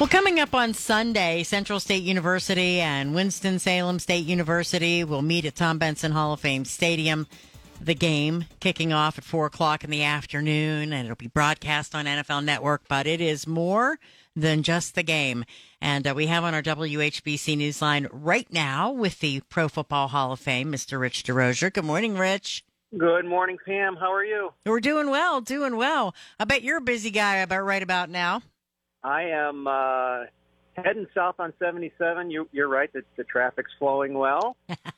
Well, coming up on Sunday, Central State University and Winston-Salem State University will meet at Tom Benson Hall of Fame Stadium. The game kicking off at 4 o'clock in the afternoon, and it'll be broadcast on NFL Network, but it is more than just the game. And we have on our WHBC Newsline right now with the Pro Football Hall of Fame, Mr. Rich DeRosier. Good morning, Rich. Good morning, Pam. How are you? We're doing well, doing well. I bet you're a busy guy about right about now. I am heading south on 77. You're right, the traffic's flowing well.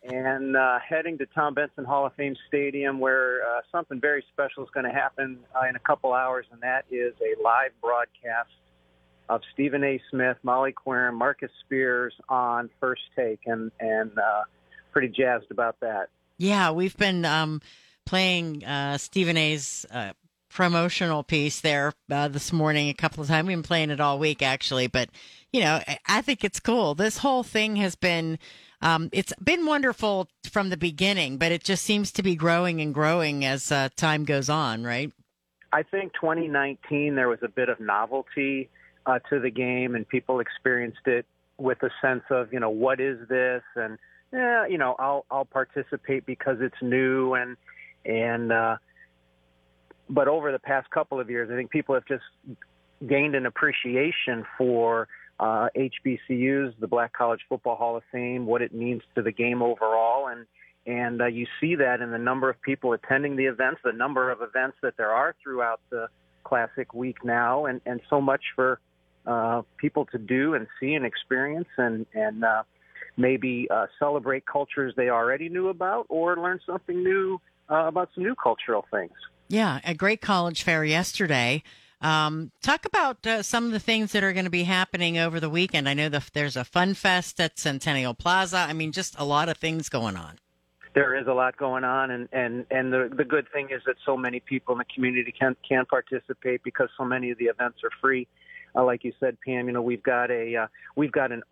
And heading to Tom Benson Hall of Fame Stadium, where something very special is going to happen in a couple hours, and that is a live broadcast of Stephen A. Smith, Molly Quirin, Marcus Spears on First Take, and pretty jazzed about that. Yeah, we've been playing Stephen A.'s promotional piece there this morning a couple of times. We've been playing it all week, actually, but you know, I think it's cool. This whole thing has been it's been wonderful from the beginning, but it just seems to be growing and growing as time goes on, right? I think 2019 there was a bit of novelty to the game, and people experienced it with a sense of, you know, what is this? And yeah, you know, I'll participate because it's new, and but over the past couple of years, I think people have just gained an appreciation for HBCUs, the Black College Football Hall of Fame, what it means to the game overall. And you see that in the number of people attending the events, the number of events that there are throughout the classic week now, and so much for people to do and see and experience and maybe celebrate cultures they already knew about, or learn something new about some new cultural things. Yeah, a great college fair yesterday. Talk about some of the things that are going to be happening over the weekend. I know there's a fun fest at Centennial Plaza. I mean, just a lot of things going on. There is a lot going on, and the good thing is that so many people in the community can participate because so many of the events are free. Like you said, Pam, you know, we've got an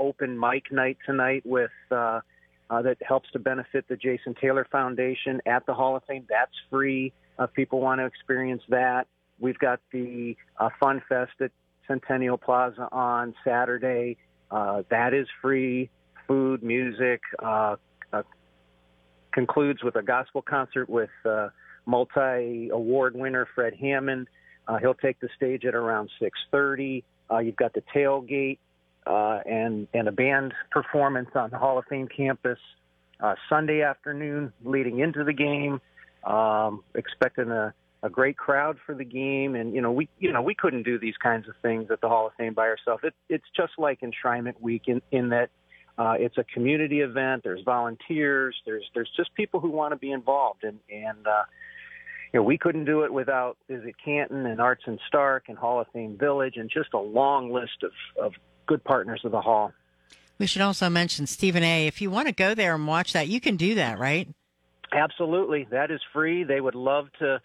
open mic night tonight with that helps to benefit the Jason Taylor Foundation at the Hall of Fame. That's free. If people want to experience that. We've got the Fun Fest at Centennial Plaza on Saturday. That is free. Food, music, concludes with a gospel concert with multi-award winner Fred Hammond. He'll take the stage at around 6:30. You've got the tailgate and a band performance on the Hall of Fame campus Sunday afternoon leading into the game. Expecting a great crowd for the game, and we couldn't do these kinds of things at the Hall of Fame by ourselves. It's just like Enshrinement Week in that it's a community event. There's volunteers. There's just people who want to be involved, and we couldn't do it without Visit Canton and Arts and Stark and Hall of Fame Village and just a long list of good partners of the Hall. We should also mention Stephen A. If you want to go there and watch that, you can do that, right? Absolutely. That is free. They would love to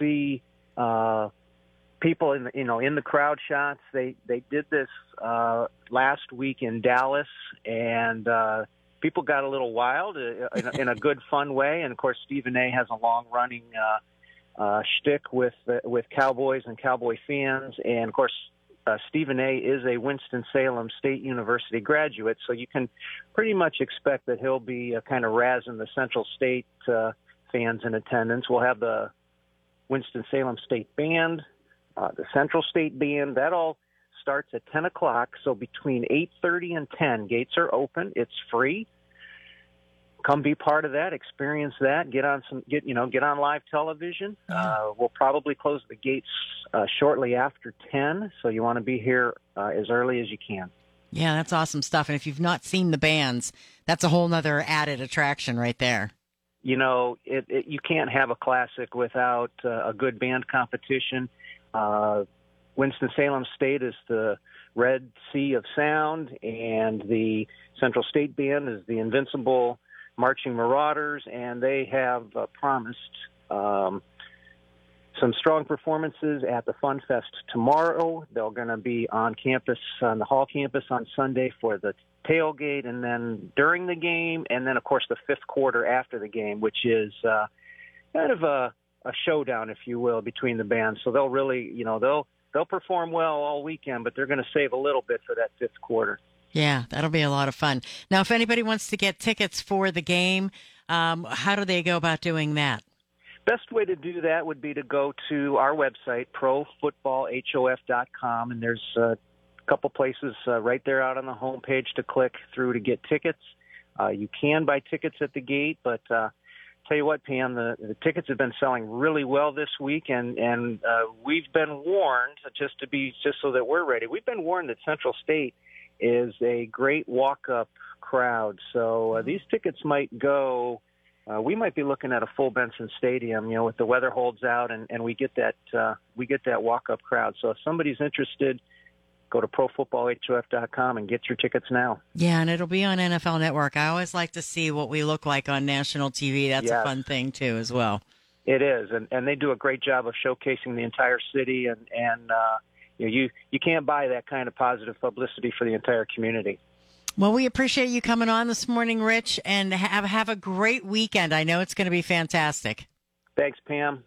see people in the crowd shots. They did this last week in Dallas, and people got a little wild in a good, fun way. And, of course, Stephen A. has a long-running shtick with Cowboys and Cowboy fans. And, of course, Stephen A. is a Winston-Salem State University graduate, so you can pretty much expect that he'll be kind of razzing the Central State fans in attendance. We'll have the Winston-Salem State Band, the Central State Band. That all starts at 10 o'clock, so between 8:30 and 10, gates are open. It's free. Come be part of that, experience that, get on live television. We'll probably close the gates shortly after 10, so you want to be here as early as you can. Yeah, that's awesome stuff. And if you've not seen the bands, that's a whole nother added attraction right there. You know, you can't have a classic without a good band competition. Winston-Salem State is the Red Sea of Sound, and the Central State Band is the Invincible Marching Marauders, and they have promised some strong performances at the Fun Fest tomorrow. They're going to be on campus, on the Hall campus on Sunday for the tailgate, and then during the game, and then, of course, the fifth quarter after the game, which is kind of a showdown, if you will, between the bands. So they'll really, you know, they'll perform well all weekend, but they're going to save a little bit for that fifth quarter. Yeah, that'll be a lot of fun. Now, if anybody wants to get tickets for the game, how do they go about doing that? Best way to do that would be to go to our website, ProFootballHOF.com, and there's a couple places right there out on the homepage to click through to get tickets. You can buy tickets at the gate, but tell you what, Pam, the tickets have been selling really well this week, and we've been warned, just so that we're ready, we've been warned that Central State is a great walk-up crowd, so these tickets might go... we might be looking at a full Benson Stadium, you know, if the weather holds out and we get that walk-up crowd. So if somebody's interested, go to ProFootballHOF.com and get your tickets now. Yeah, and it'll be on NFL Network. I always like to see what we look like on national TV. That's a fun thing, too, as well. It is, and they do a great job of showcasing the entire city, and you know, you can't buy that kind of positive publicity for the entire community. Well, we appreciate you coming on this morning, Rich, and have a great weekend. I know it's going to be fantastic. Thanks, Pam.